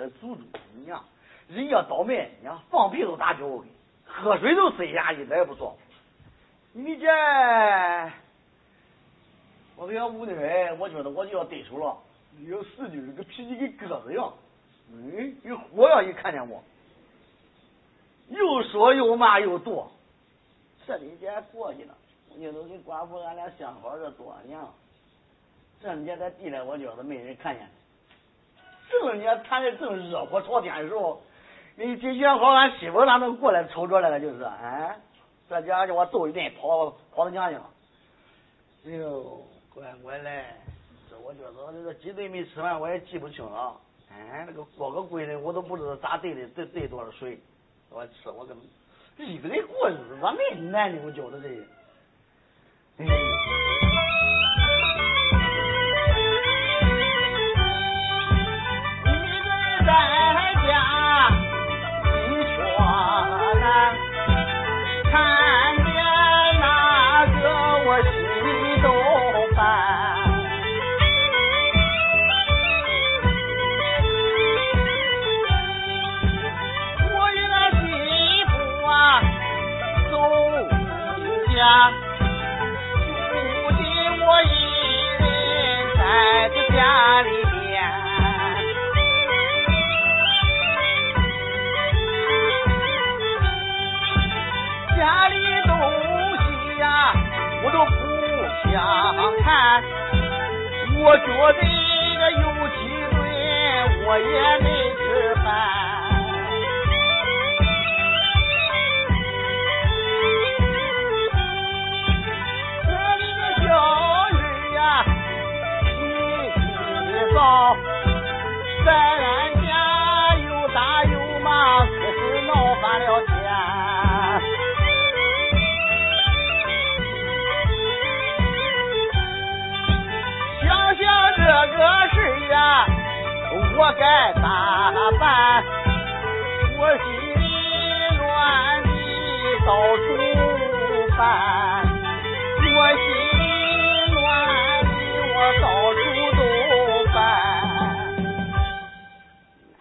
的祖宗一样，人家倒霉，你看放屁都打酒给，喝水都塞下去，来不错。你这，我这要屋的人，我觉得我就要得手了。你要四女这个脾气跟鸽子一样，嗯，一火要一看见我，又说又骂又剁。这礼节过去了，我觉得跟寡妇俺俩相好这多年了。正家在地里，我觉得没人看见。正家谈的正热火朝天的时候，你这相好俺媳妇哪能过来瞅着来了？就是，哎，这家叫我揍一顿，跑到家去了。哎呦，乖乖嘞！这我觉得这几顿没吃饭，我也记不清了。哎，那个锅个龟的，我都不知道咋兑的，兑多少水。我吃，我跟一个人过日子，咋没男的？我觉得这。我觉得这有几顿我也没吃饭，这里的小雨呀一直到在俺家又打又骂，可是闹翻了天。这个事呀，我该咋办？我心里乱的到处翻，我心里乱的我到处都翻。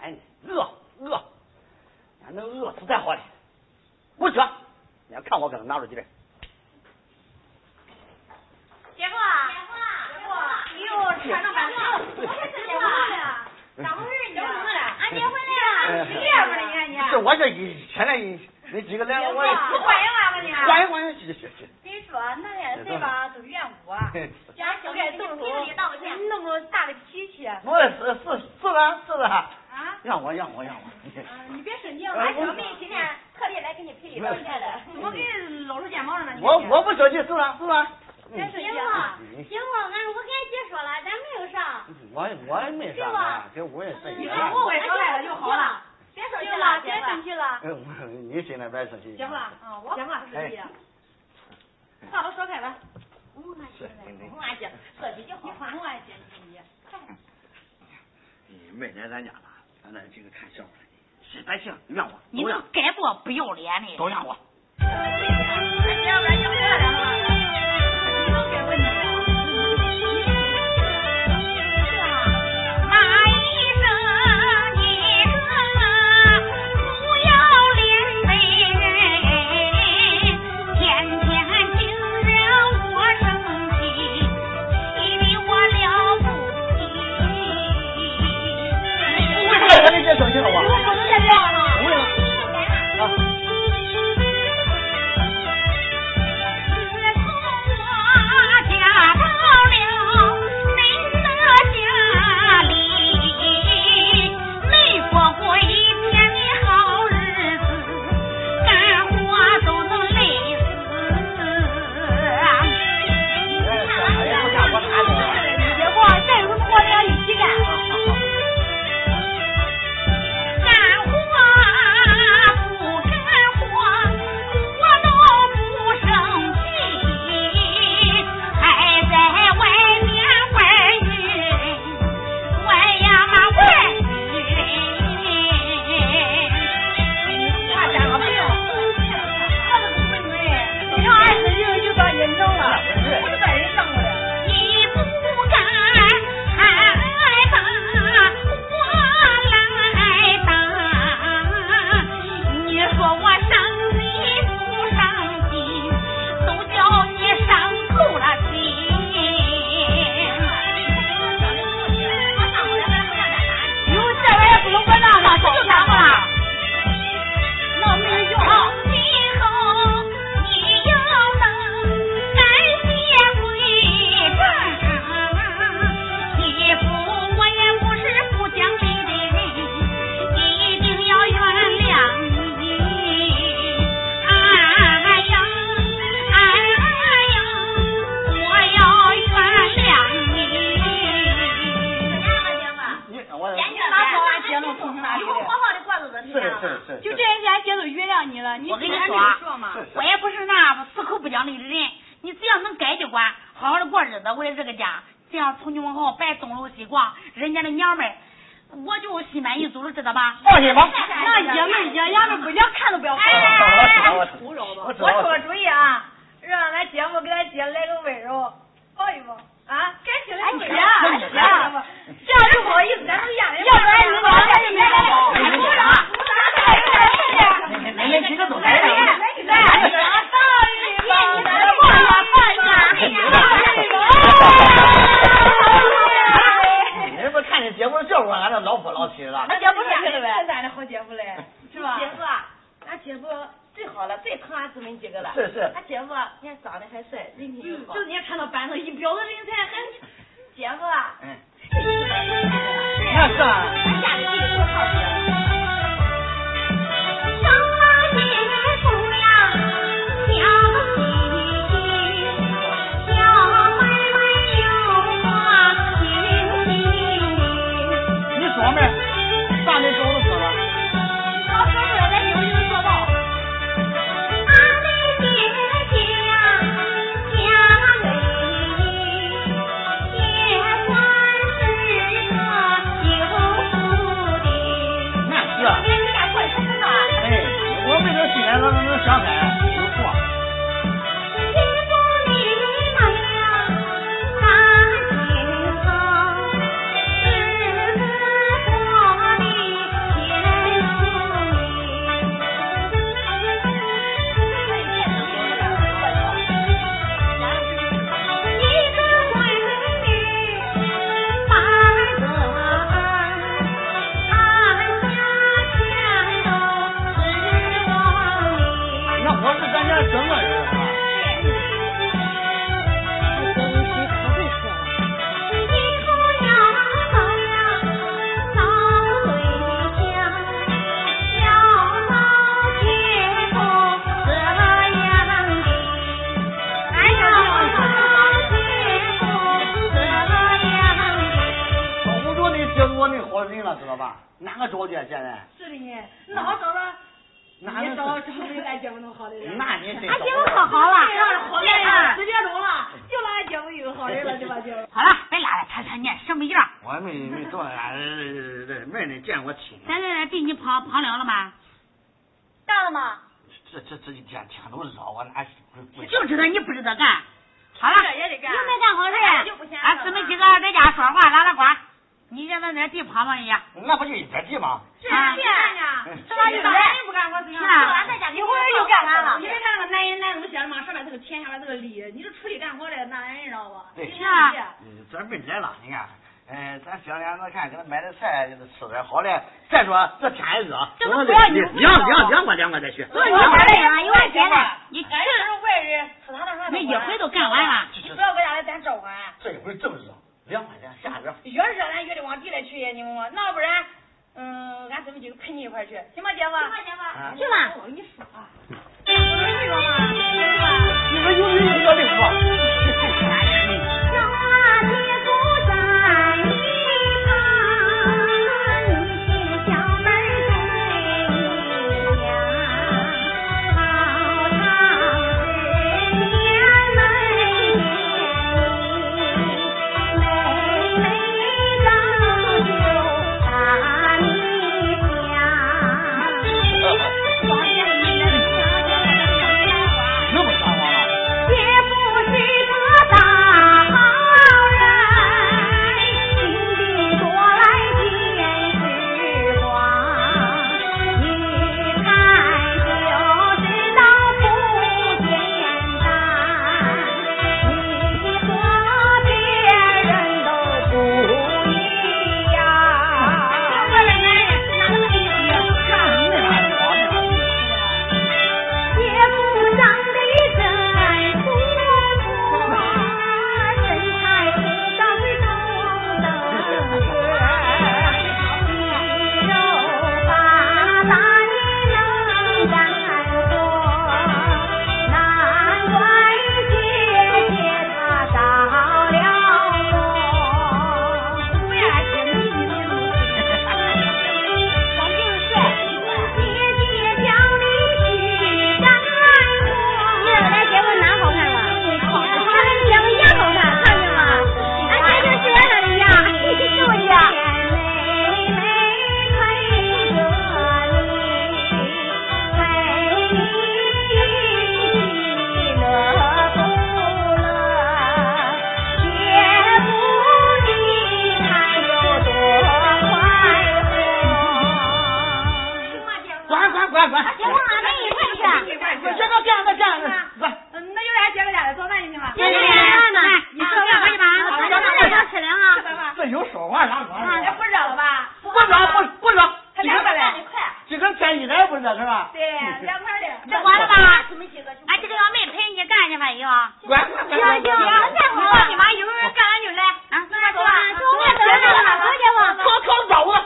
哎，饿，俺能饿死才好嘞！不吃，你要看我给他拿出去来。吃那饭了，我才吃结婚了，咋回事？你都弄了，俺结婚了，你爷们儿呢？你看你，我这一前来，你几个来，我欢迎俺们呢，欢迎，去。谁说那个谁吧都怨我，家小孩动手弄个大的脾气。不是啊，让我。你别生气，俺小妹今天特地来给你赔礼道歉的，我给老师肩膀上呢。我不生气，是吧？行吧，我跟姐说了，咱没有啥。我也没啥嘛，这我也生气了。你误会出来了就好了，别生气了，别生气了。你现在别生气。行了啊，我不生气了。话都说开了，我俺姐，说起就好话，我俺姐你。你妹来咱家了，咱俩这个看笑话了，是白姓怨我，你们该做不要脸的，都怨我。是，就这人家解锁原谅你了，你我跟你说嘛，我也不是那死抠不讲理的人，你只要能改就管，好好的过日子，为了这个家，这样从今往后别东溜西逛，人家的娘们儿。我就心满意足了，知道吧？放心吧，那爷们儿家们不娘看都不要看。我出个主意啊，让咱节目给咱姐来个温柔，好一不？啊，该起来姐，这样就不好意思，咱们演的，要不然你老咱就没来了。鼓掌，鼓掌，来来来，来几个走，来几个，姐夫叫过俺这老夫老妻了，那姐夫是咱的好姐夫嘞，是吧？姐夫，俺姐夫最好了，最疼俺姊妹几个了。是，俺姐夫人家长得还帅，人品又好，就是人家看到板凳一表的人才，还姐夫啊。嗯。那是啊。俺家里有多好姐夫。那么大方啊！姐夫是。们这是吧？对，两块的。这完了吧？俺今个要没陪你干去吧，姨啊。行，我帮你妈一会儿干完就来。啊，那走了，我走了，走去吧。可走了，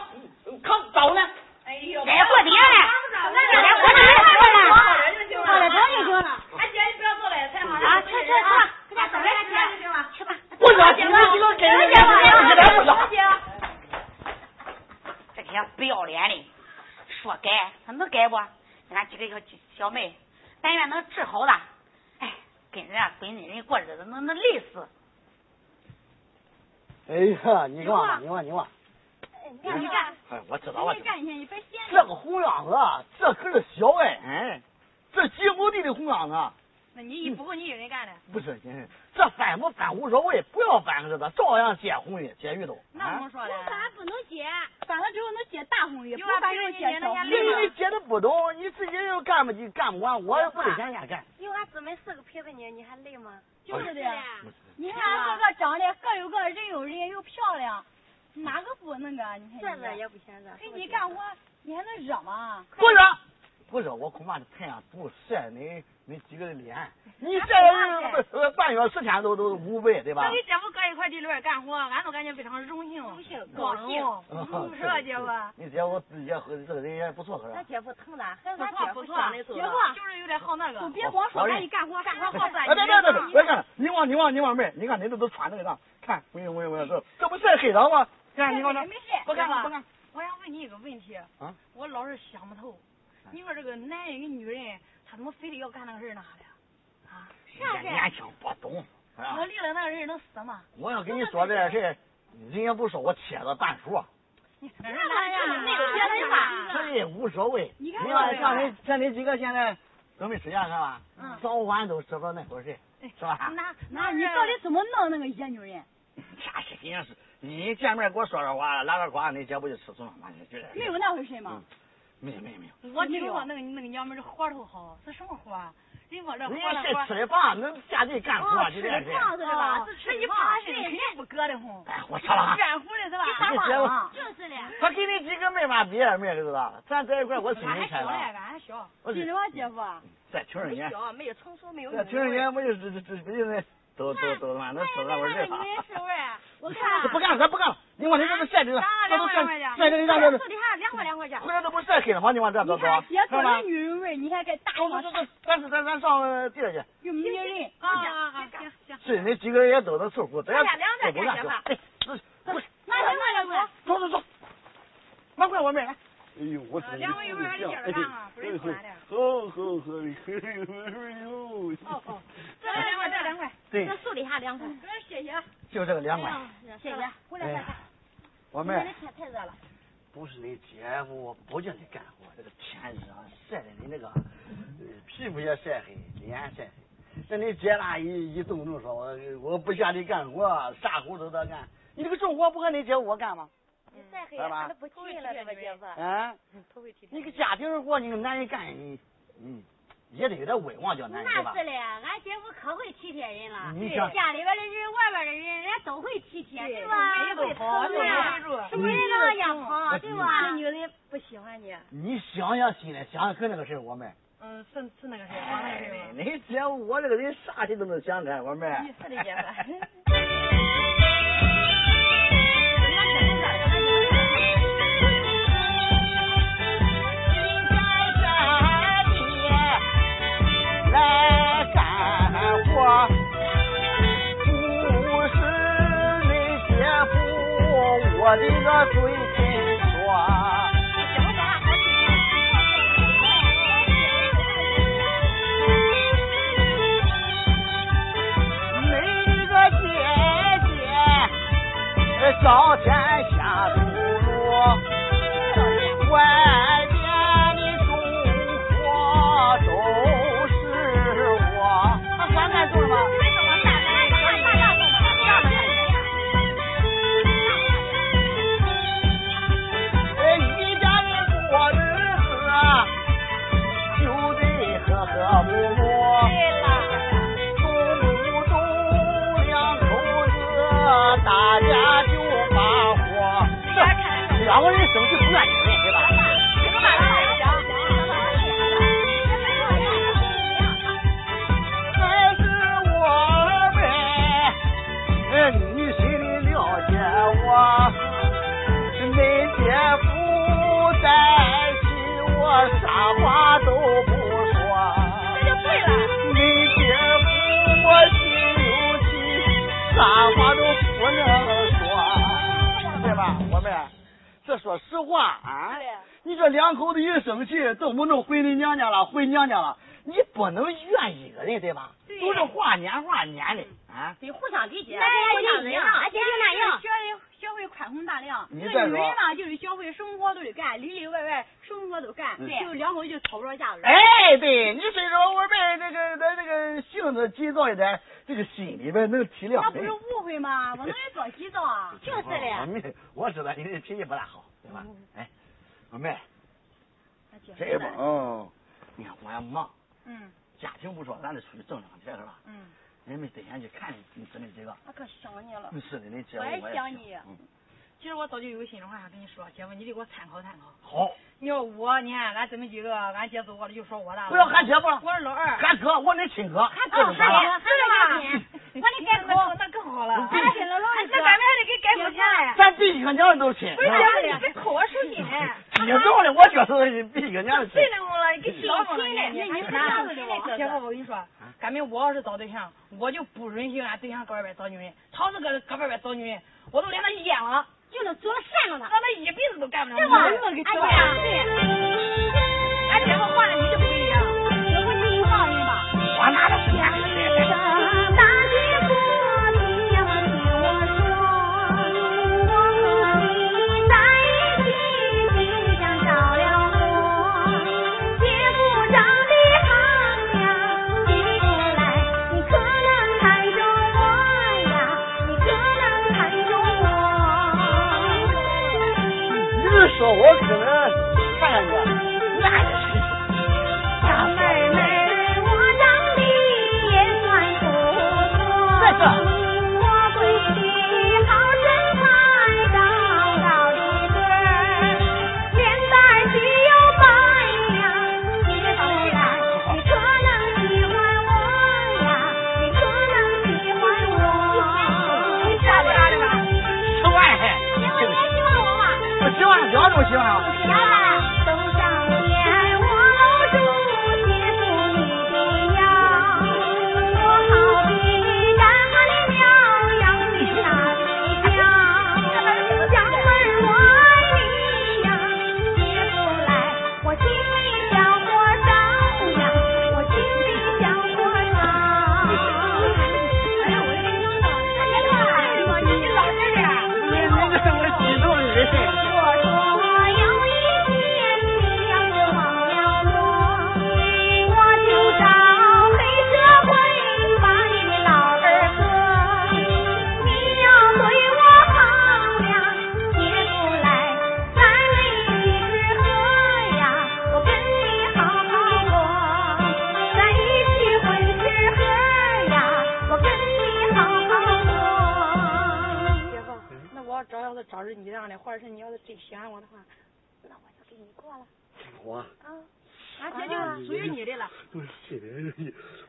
可走了。哎呦，该过点了，该过点了，过了，早就行了。俺姐，你不要做白菜嘛。啊，去吧，给咱走来，去吧。不要，今天不要。不要脸的，说改他能改不？俺几个小妹，但愿能治好了。哎，跟人家闺女人过日子，能累死。哎呀，你看，你看，哎，我知道了。这个红秧子，这可是小恩人，这几亩地的红秧子。那你不够你一人干的？不是，这翻不翻无所谓，不要翻日子，照样解红鱼解鱼都。那怎么说的？翻不能解，翻了之后能解大红鱼，不翻又解小红鱼。你解的不懂，你自己又干不完，我也不得想下干。因为俺姊妹四个陪着你，你还累吗？就是的。你看俺四个长得各有各，人有人又漂亮，哪个不那个？你看。热也不嫌热。陪你干活，你还能惹吗？不是，我恐怕是太阳毒晒你几个的脸，你这半月10天都5倍，对吧？那你这不搁一块地里边干活，俺都感觉非常荣幸，光荣，是吧，姐夫？你姐夫这个人也不错，可是。俺姐夫疼的，不错，姐夫就是有点好那个。都别光说，赶紧干活好赚。别看了，你往妹，你看你这都穿那个啥，看，我这不晒黑了吗？看，你看这。没事。不干。我想问你一个问题啊，我老是想不透。你说这个男人跟女人，他怎么非得要干那个事儿呢？啊，啥事？年轻不懂。我离了那个人能死吗？我要跟你说这件事，人也不说我铁了半数。你啥呀？没有别的啥。对，无所谓。你看，像你几个现在都没吃饭是吧？早晚都吃不到那口水，是吧？那你到底怎么弄那个野女人？啥事情是？你见面给我说话，拉个呱，你姐不就吃醋了吗？没有那回事吗？没有，我听说那个娘们这活头好，是什么活？人家这活了，人家吃的棒，能下地干活，这点事。吃棒子是吧？吃你棒子，肯定不疙瘩慌。哎，我吃了。干活的是吧？你打棒子，就是的。他给你几个妹嘛，别人妹知道，咱在一块我挺厉害的。俺还小，记得吧，姐夫？在青春年，没有成熟，没有。在青春年，我就都那吃那味儿吧。我看不干了，你往那边晒着呢，晒着，2块钱。回来都不晒黑了吗？你往这边走。别做那女人味，你看该大了。这，咱上地里去。有没人？行。是你几个人也都能凑合，咱俩2块钱吧。那行，走，拿过来我妹来。哎呦，我操！两位有没有还得接着干啊？不是困难的。好。哦，这2块。对。这树底下2块。谢谢。就这个2块。谢谢。回来看看。我妹。你天太热了。不是你姐夫，我不叫你干活。这个天热，晒的你那个皮肤也晒黑，脸晒黑。那你姐那一动说，我不下地干活，啥活都得干。你这个重活不和你姐我干吗？晒黑俺都不提了，这个姐夫。啊，头回提。你个家庭活，你个男人干，也得给他威望叫男人吧。那是嘞，俺姐夫可会体贴人了。你想家里边的人，外边的人，人家都会体贴，对吧？谁都好，对吧？什么人都往家跑，对吧？那女人不喜欢你。你想心里想，跟那个事我们。是那个事儿。你姐夫，我这个人啥事都能想开，我们。是的，姐夫。我的个嘴亲说，你个姐姐找天下出路，外边的中国都是我。那咱看中了吗？啥话都不能说，对吧？我们这说实话啊，你这两口子一生气，怎么能回你娘家了？回娘家了，你不能怨一个人，对吧？对，都是话撵话撅的啊，得互相理解，互相忍让，学会宽宏大量。这女人呢，就是学会生活都得干，里里外外生活都干，就两口就吵不着架了。哎，对，你虽说我们这个性子急躁一点，这个心里边能体谅。那不是误会吗？我能有多急躁啊？就是的。我知道你的脾气不大好，对吧？哎，我妹，这不，你看我也忙，家庭不说，咱得出去挣两钱是吧？人没得闲去看你姊妹几个，我可想你了。是的，那姐夫我也想你。其实我早就有心里话想跟你说，姐夫，你得给我参考参考。好。你要我，你看俺姊妹几个，俺姐夫我了，又说我了。不要喊姐夫了，我是老二。喊哥，我那亲哥。喊哥，喊哥，是吧？我得改口，那更好了。俺亲了老二，那咱们还得给改口嫁呀。咱比一个娘的都亲。不是姐夫，你别抠我手心。你弄的，我觉得比一个娘的亲。对了，我给亲了，亲了。姐夫，我跟你说。赶明我要是找对象，我就不允许俺对象搁外边找女人，朝着搁外边找女人，我都连他淹了，就能做了善了他，让他一辈子都干不了。对吧？俺姐夫换了你就不一样，姐夫你一放心吧，我拿着钱。说我可能看着，大妹妹，我长得也算不错，我闺女好身材，高高的个儿，脸蛋只有白呀，你不然你可能喜欢我呀，你可能喜欢我，你咋不咋的吧？吃外海，你不也喜欢我吗？我喜欢你。不行啊！都上天，我熬住结束你的腰，我好比干旱的苗，养你那枝条。娘们儿，我爱你呀，你不来，我心里像火烧呀，我心里像火烧。哎呀，我心中的，看见了吗？你这老实点。我激动的。或者是你要是最喜欢我的话，那我就给你过了。我啊，这就属于你的了。是的，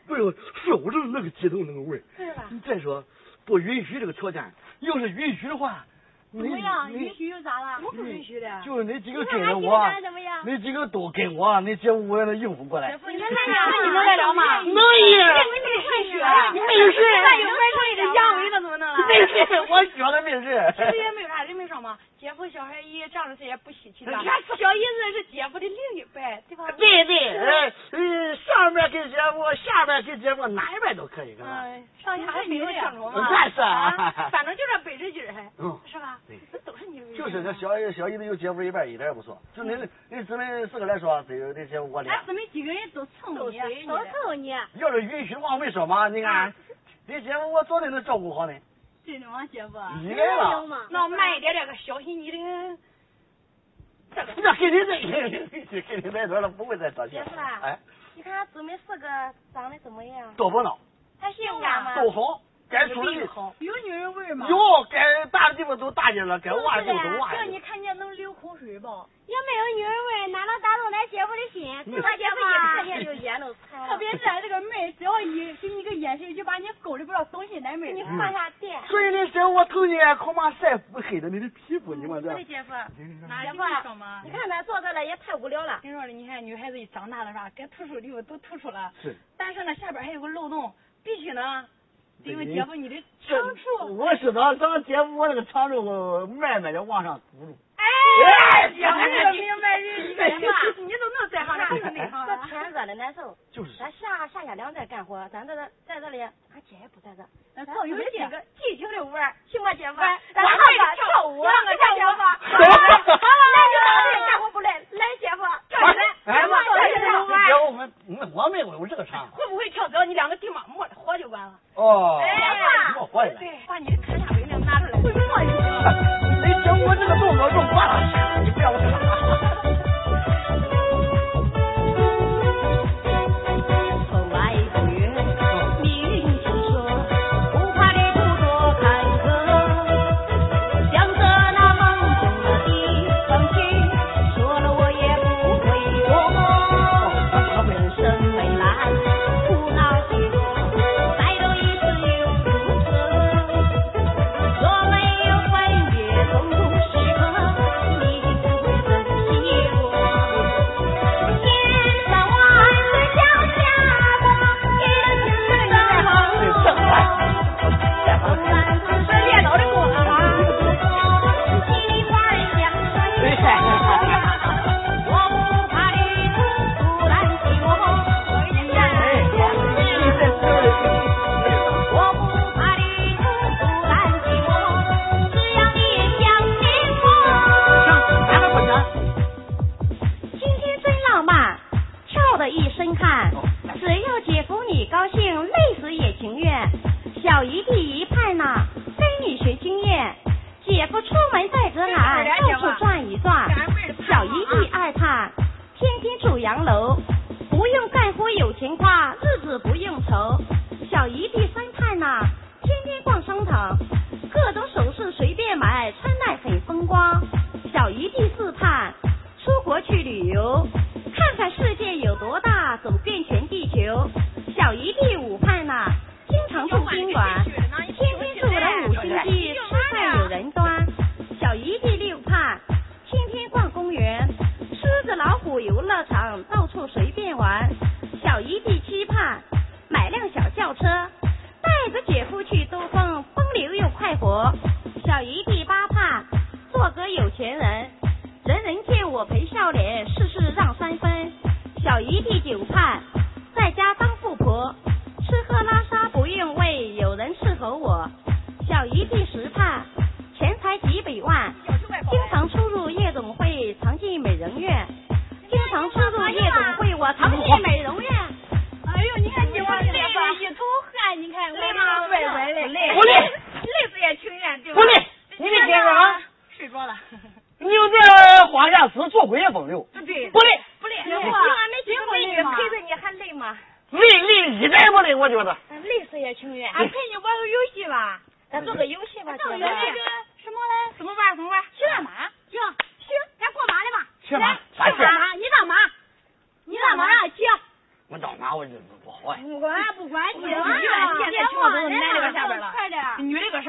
不用，说不出那个激动那个味儿。是吧？你再说不允许这个条件，要是允许的话，怎么样？允许又咋了？我不允许的。就是那几个跟着我，那几个都跟我，那姐夫我也能应付过来。你们能来聊吗？能呀。没事，没事。那有没事？阳痿的怎么弄了？没事，我觉得没事。这也没有啥，人没说吗？姐夫小孩一仗着这也不稀奇的，小姨子是姐夫的另一半，对吧？对对，上面给姐夫，下面给姐夫，哪一边都可以，是吧？上下还没有相冲啊？那是啊，反正就是背着劲儿，还是吧？对，这都是你们。就是这小姨子有姐夫一半，一点也不错。就恁姊妹四个来说，得姐夫我俩。俺姊妹几个人都蹭你，都蹭你。要是允许的话，我没说嘛，你看，恁姐夫我早点能照顾好呢。真的吗，姐夫？一个了，那我慢一点点，可小心你的。那给你买多了，不会再着急。姐夫啦，哎，你看俺姊妹四个长得怎么样？多不孬，还性感吗？都好，该出的好，有女人味吗？有，该大的地方都大去了，该挖的地方都挖。让你看见能流口水不？也没有女人味，哪能打动咱姐夫的心？对吧，姐夫？一看见就眼都馋。特别是这个妹，只要一给你个眼神，就把你勾的不知道东西南北。你放下电。所以那时候我疼你，恐怕晒不黑的你的皮肤，你嘛这。对，姐夫。哪里爽吗？你看咱坐这了也太无聊了。听说了，你看女孩子一长大了是吧？该突出的地方都突出了。是。但是呢，下边还有个漏洞，必须呢。因为姐夫你的长处，我是的，咱姐夫我那个长处我慢慢的往上突出。哎，姐夫这个明白人一个人嘛，你都能在行啥是内行了？这饿的难受，就是咱下两代干活，咱在这里，俺姐也不在这，咱造有几个尽情的玩，行吗，姐夫？咱上个跳舞，上个跳舞，来，干活不累，来，姐夫，跳起来，来嘛，跳起来，姐夫，我没有这个啥，会不会跳高？你两个地马摸着活就完了。哦，哎，摸活，对，把你的卡下围梁拿出来，会摸你。 我这个动作用惯了，你不要我干嘛？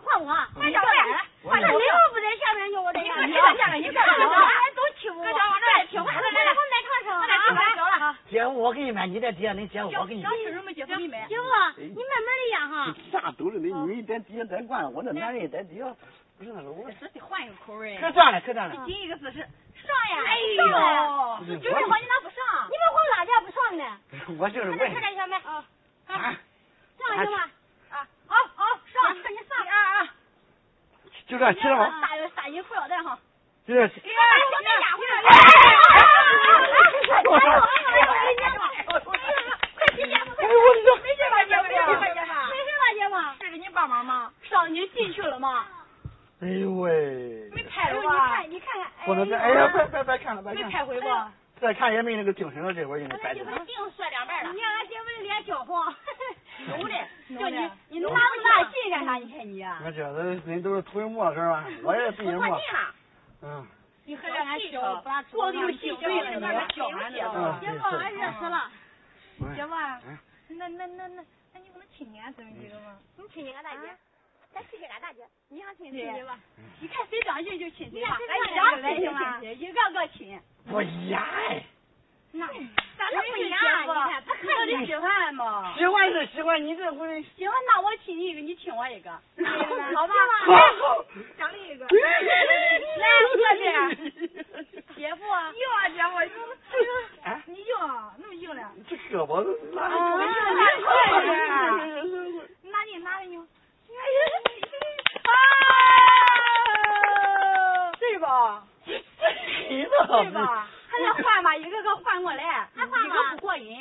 换我，换小白，换你又不在下面，叫我。姐，恁姐我给你。吃什么姐夫你买？姐夫，你慢慢的呀哈。啥都是恁女在底下在惯，我这男人在底下不是那个。我是得换一个口味。可赚了，可赚了。第一个姿势上呀，哎呦，准备好你咋不上？你们光拉架不上呢？我就是问。快点，小妹啊啊，这样行吗？啊，好好上，看你上啊。就这，知道吗？打一裤腰带哈。这。哎呀，我再压回来。你进去了吗？哎呦喂！没拍回吧？你看看，不能再哎呀！别看了，别看了！没拍回吧？再看也没那个精神了，这回应该白了。那你不摔两瓣了？你俺姐夫的脸焦黄，有的。叫你拿不拿劲干啥？你看你。我觉得人都是土人磨是吧？我也是土人磨。嗯。你喝点俺酒，过度兴奋了，你那酒了。姐夫，俺热死了。姐夫，那你不能亲亲俺姊妹几个吗？你亲亲俺大姐。咱去给俺大姐，你想亲亲吧？你看谁长硬就亲谁吧，咱俩亲吧，一个个亲。不一样。那咱俩不一样，你看他看你喜欢吗？喜欢是喜欢，你这回喜欢那我亲你一个，你亲我一个，好吧？好，奖励一个。来，这边。姐夫，硬啊姐夫，你硬啊，那么硬了。这胳膊都拿着。那你拿着你。啊！对吧？对吧？还得换吧，一个个换过来，还换吧，不过瘾，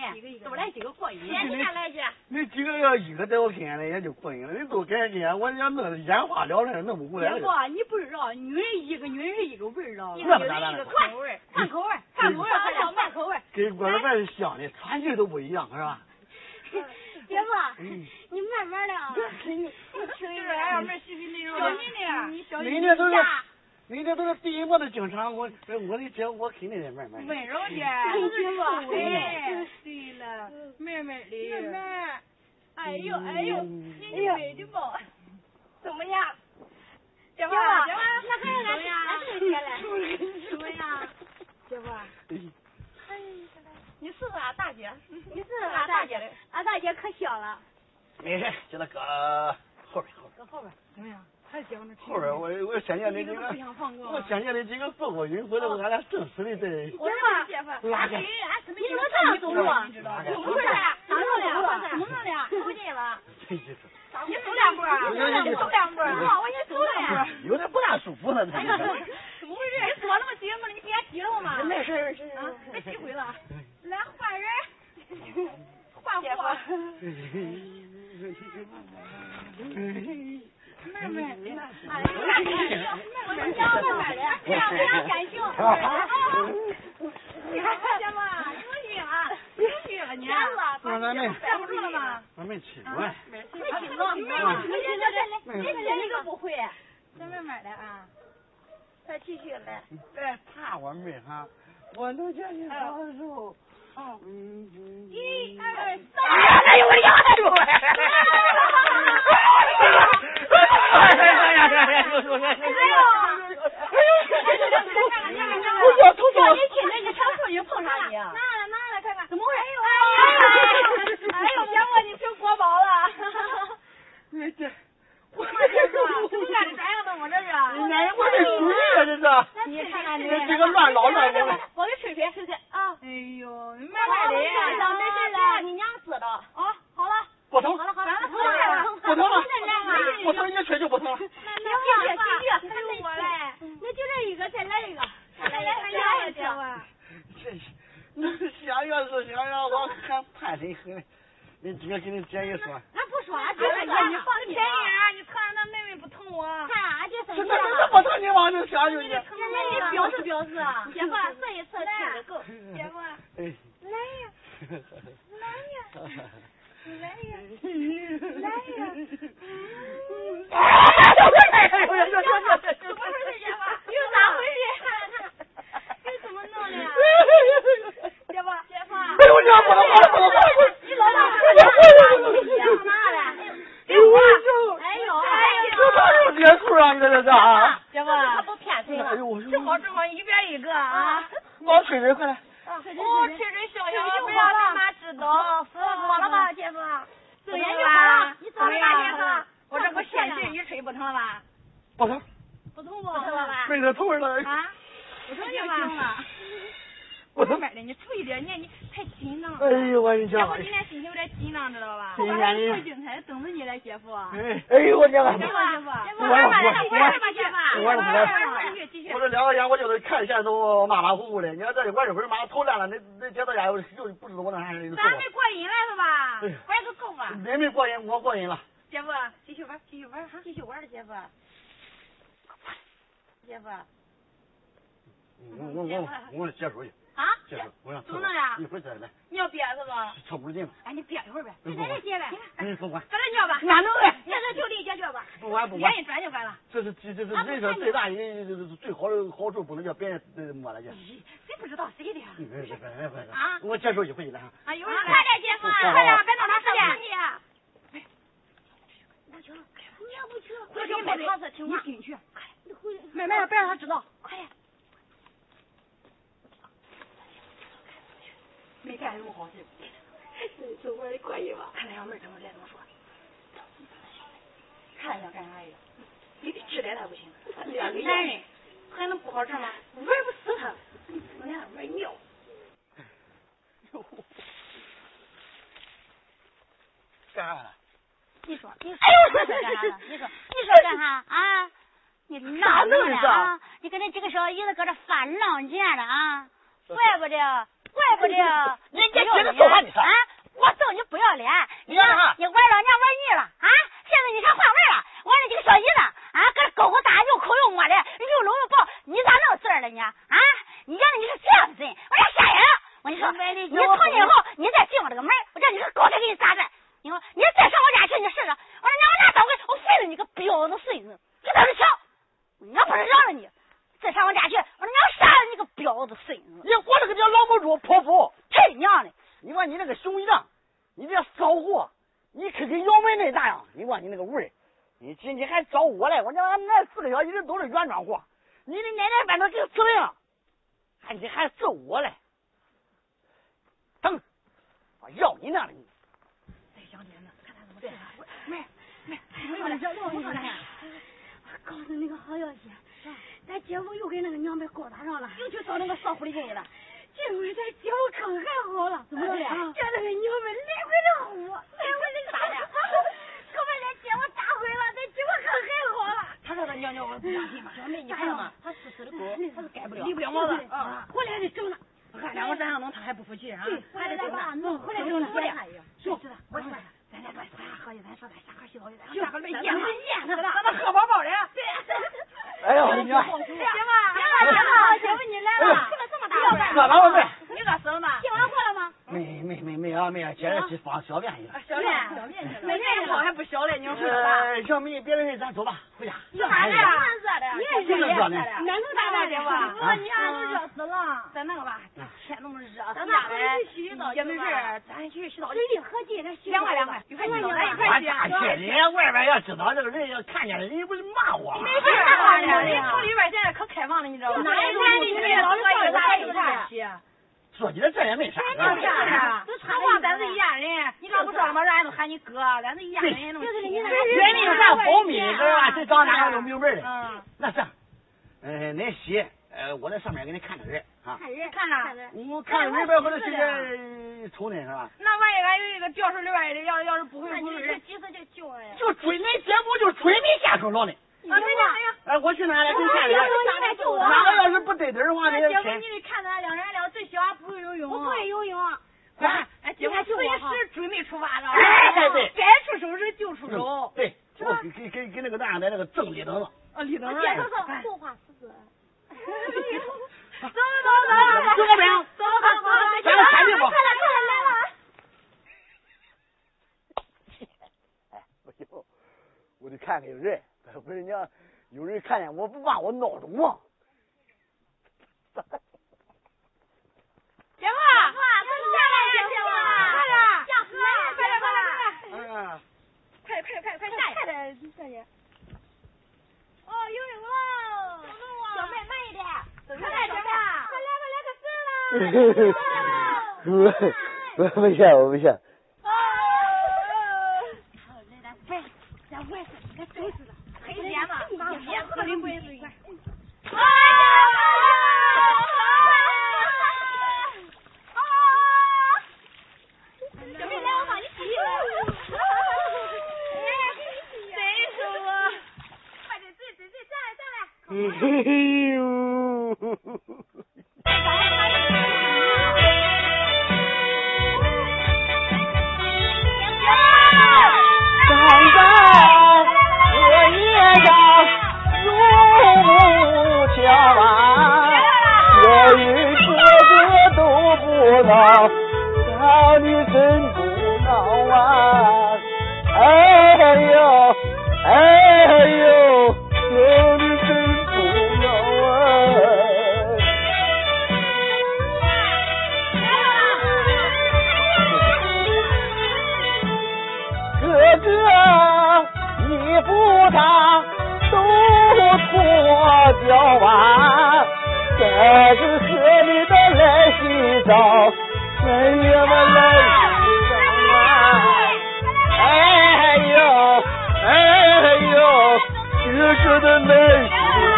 都来几个过瘾。你看来姐，那几个要一个在我眼里也就过瘾了，你都给人，我要弄眼花缭乱，弄不过来。姐夫，你不知道，女人一个女人一个味儿啊，女人一个口味，换口味，换口味，换口味，给锅子饭香的，传气都不一样，是吧？姐夫，你慢慢的啊，你轻一点，要不然细皮嫩肉。小心点，你小心点。人家都是第一波的警察，我的姐，我肯定得慢慢。温柔点，对，对了，慢慢的。慢慢。哎呦，你美的不？怎么样？姐夫，那还有俺这个姐嘞？什么呀？姐夫。你是俺大姐，你是俺大姐的，俺大姐可小了。没事，就那个后边。搁后边怎么样？还是结婚的？后边我想见那几个，我想见那几个风火云回来，俺俩正式的在。我说拉开，你怎么这样走路啊？怎么回事？怎么了？不进了。你走两步啊！走两步。我先走了。有点不大舒服了，怎么回事？你坐那么急吗？你别急了嘛。没事没事啊，别急回了。来换人，换货。我感性。你看见吗？你不去了，你站不住了吗？我没去过。没去过，一个不会。咱慢慢来啊。快去去呗。别怕我妹哈，我能叫你高手。1、2、3！哎呦我的妈！哎呦！你亲着你成妇女碰上你啊！拿来，看看怎么回事？哎呦！别忘你成国宝了！这我这干啥呀？我这是？哎，我这主意啊，这是！你看看你这个乱的！我给吹吹吹啊！哎呦，慢慢的，没事了，你娘知道啊？好了，不疼了，不疼，你吹就不疼了。那继续，看着我来，那就这一个，再来一个，姐夫。这，你想要，我还盼谁喝呢？你直接给你姐一说。俺不说，俺姐，你放个便宜啊！你看俺那妹妹不疼我。看俺姐生气了。那不疼你往那想去？那你表示啊！姐夫，这一次吃的够。姐夫，来呀！怎么回事，姐夫？又咋回事？这怎么弄的呀？姐夫。哎呦，这不能！这是啊！姐夫，他不骗谁了，正好一边一个啊！我吹吹，快来！我吹吹，小杨被妈知道，对呀，你走了大年了，我这不现世一吹不成了吧？不成，不成不？不成了吧？没得头了啊！不成就行了。我这边的你注意点，你太紧张了。哎呦我跟你讲，我今天心情有点紧张，知道吧？我还特精彩，等着你来姐夫。哎呦我这个。姐夫，我这两个眼我就是看线都马马虎虎的，你要这里玩一会儿马上头烂了，那姐到家又不知道我哪还是。咱没过瘾了是吧？玩个够吧。人没过瘾，我过瘾了。姐夫，继续玩，继续玩，姐夫。我接出去。啊，接出，我让。怎么弄呀？一会儿再来。你要憋是吧？抽不进了。哎，你憋一会儿呗。你来接呗。你不管。搁这尿吧。俺能的。这是就地解决吧。不管。别人转就完了。这是人生最大一最好的好处，不能叫别人摸了去。谁不知道谁的？别。啊！我接出一回来。啊，一会儿。快点，姐夫，快点，别弄他生气。哎，不去了，你要不去了，我就买房子，听话。你进去。快点。买，别让他知道。快点。没干什么好事，这玩的可以吧？看那小妹怎么来这么说，看想干啥呀？你得治疗他不行，两个男人还能不好治吗？玩不死他，那样玩尿。干啥了？你说，干啥了？你说干啥啊？你哪弄的啊？你跟那几个小姨子搁这翻浪这样的啊？怪不得，人家觉得揍你啊！我揍你不要脸，你玩老娘玩腻了啊！现在你看换味了，我那几个小姨子啊，搁这狗狗打，又抠又摸的，又搂又抱，你咋弄事儿了你啊？你原来你是这样子人，我让吓人了！我跟你说，你从今以后你再进我这个门，我叫你个狗腿给你砸断！你说你再上我家去，你试试！我说娘，我哪当回？我废了你个彪子孙子！你等着瞧！我不是饶了你！再上我家去，我说娘杀了你个彪子孙子！你活着跟这老母猪泼妇，太娘的！你把你那个熊一样，你这骚货，你可跟姚门那大样！你管你那个味儿，你还找我来！我娘那四个小姨子都是原装货，你的奶奶反正给死定了！还你还找我来？等，我要你那里！哎，杨姐呢？看他怎么对啊！妹，我来！我告诉你个好消息。咱姐夫又跟那个娘们勾搭上了，又去找那个少狐狸精了。这回咱姐夫可还好了，怎么了？叫那个娘们来回的吼，咋的？可把咱姐夫打回了，咱姐夫可还好了。他说他娘我不相信嘛，小妹你看嘛，他死的狗，他是改不了，离不了我了啊！回来还得整他，俺两个咱上弄，他还不服气啊？还得整他，弄回来整他，行，我说咱俩乱说啥好去？咱说咱下块洗澡去，咱下块没见了，咱都喝饱饱的。对。哎呦，你啊！姐夫，你来了，这个这么大，饿了没？你饿死了吗？进完货了吗？没啊，姐去放小便去了。小便去了。每天跑还不小嘞，你说是吧？小妹，别人咱走吧，回家。咋的？你也热的，难受大大姐夫。我你俺都热死了。咱那个吧，天那么热，咱俩回去洗洗澡也没事，咱去洗澡去。一合计，咱2块。我大姐，人家外边要知道这个人要看见了，人家不是骂我吗？没事儿，人家村里边现在可开放了，你知道吗？哪一天你去老是上大街上洗？说起来这也没啥，都穿话咱是一家人，你咋不说嘛？人家都喊你哥，咱是一家人，就是你那绝对有啥保密，知道吧？这当哪样都明白了。那这样，恁洗，我在上面给你看着人啊。看着。我看人边或者去瞅恁是吧？那万一俺有一个掉水里边的，要是不会处理，这几次就救了呀。就追恁节目，就追没下手了呢。啊对呀，哎，我去哪来跟下人？哪个要是不得的话，姐夫，你得看咱两人俩最喜欢不会游泳。不会游泳，哎，姐夫，出一时准没出发了，哎对，该出手时就出手。对，我给那个大奶那个郑李登了。啊，李登，姐夫是护花狮子。走，走，咱俩赶紧跑。快来！哎，我得看看人。不是，你要有人看见我不把我闹着吗？姐夫，快下来！快下来！哦，游泳了！小妹慢一点，快来，姐夫！快来，可事了！不下，我不下。怪事，该收拾了。黑脸嘛，脸特别怪事。啊！小妹来，我帮你洗了。谁说我？快点，站来，站来。哎呦！ 到你真不好啊！哎呦，哎呦，到你真不好啊！哥哥，你不打都脱掉吧，这是和你的来洗澡。 哎呀，我来洗澡啊！哎呦，哎呦，哥哥的来洗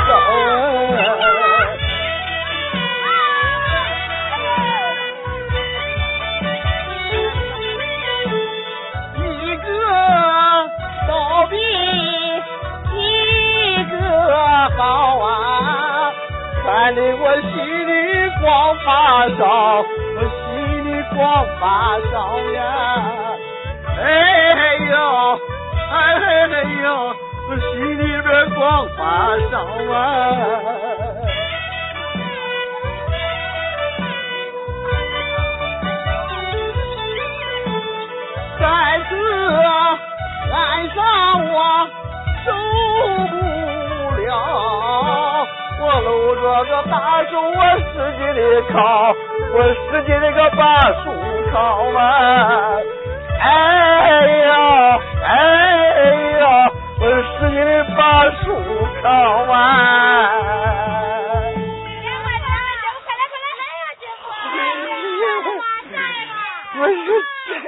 澡啊！一个倒闭，一个好啊，看得我心里光发烧。 光发烧呀！哎呦，哎呦，我心里边光发烧啊！再者，爱上我受不了，我搂着个大手，我使劲的靠。 我使劲那个把树靠啊，哎呦哎呦，我使劲的把树靠啊！我是真的。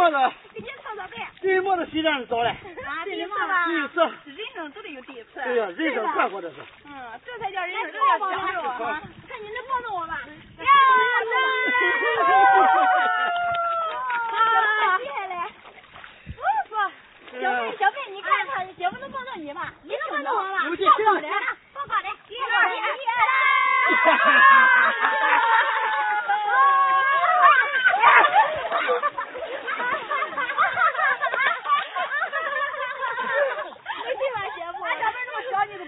末的，今天炒啥个呀？对末的虽然早嘞，啊，对末吧，第一次，人生走的有第一次，对呀，人生快活的是，嗯，这才叫人生要享受啊！看你能帮着我吧，呀，太厉害了！不是说，小贝，你看他姐夫能帮着你吗？你能帮着我吗？棒棒的，棒棒的，一二三。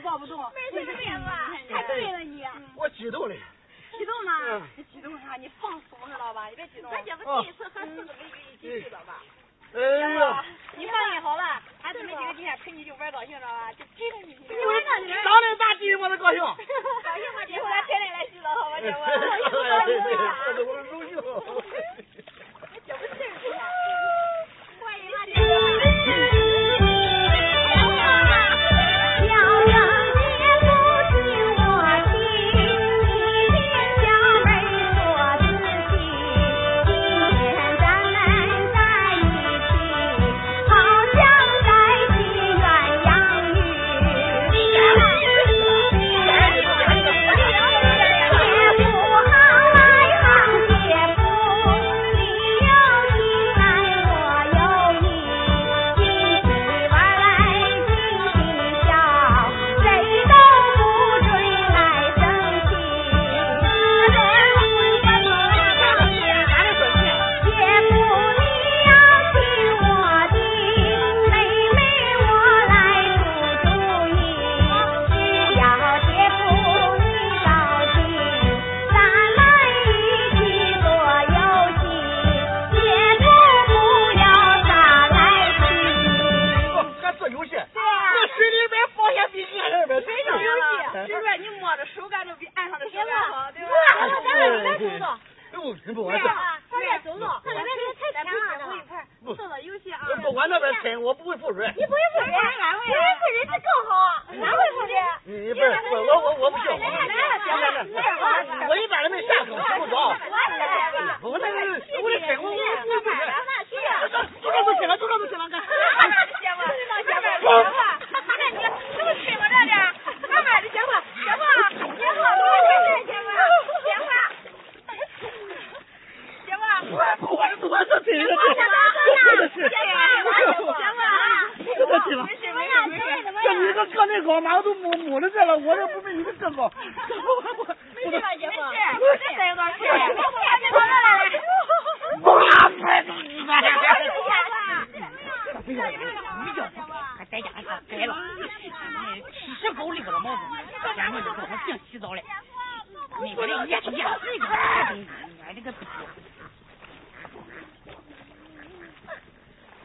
抱不动，没这个面子，太对了你。我激动了。激动吗？你激动啥？你放松知道吧？你别激动。咱姐夫第一次喝四个鱼，你记住了吧？哎呀，你放心好了，俺姊妹几个今天陪你就玩高兴了吧？就激动你。当然大激动我都高兴。高兴吧，以后咱天天来洗澡好吧，姐夫。高兴高兴。我姐夫真是的。欢迎啊，姐夫。 抓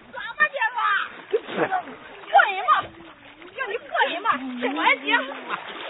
吧，姐夫，过瘾吧，让你过瘾吧，这我姐夫。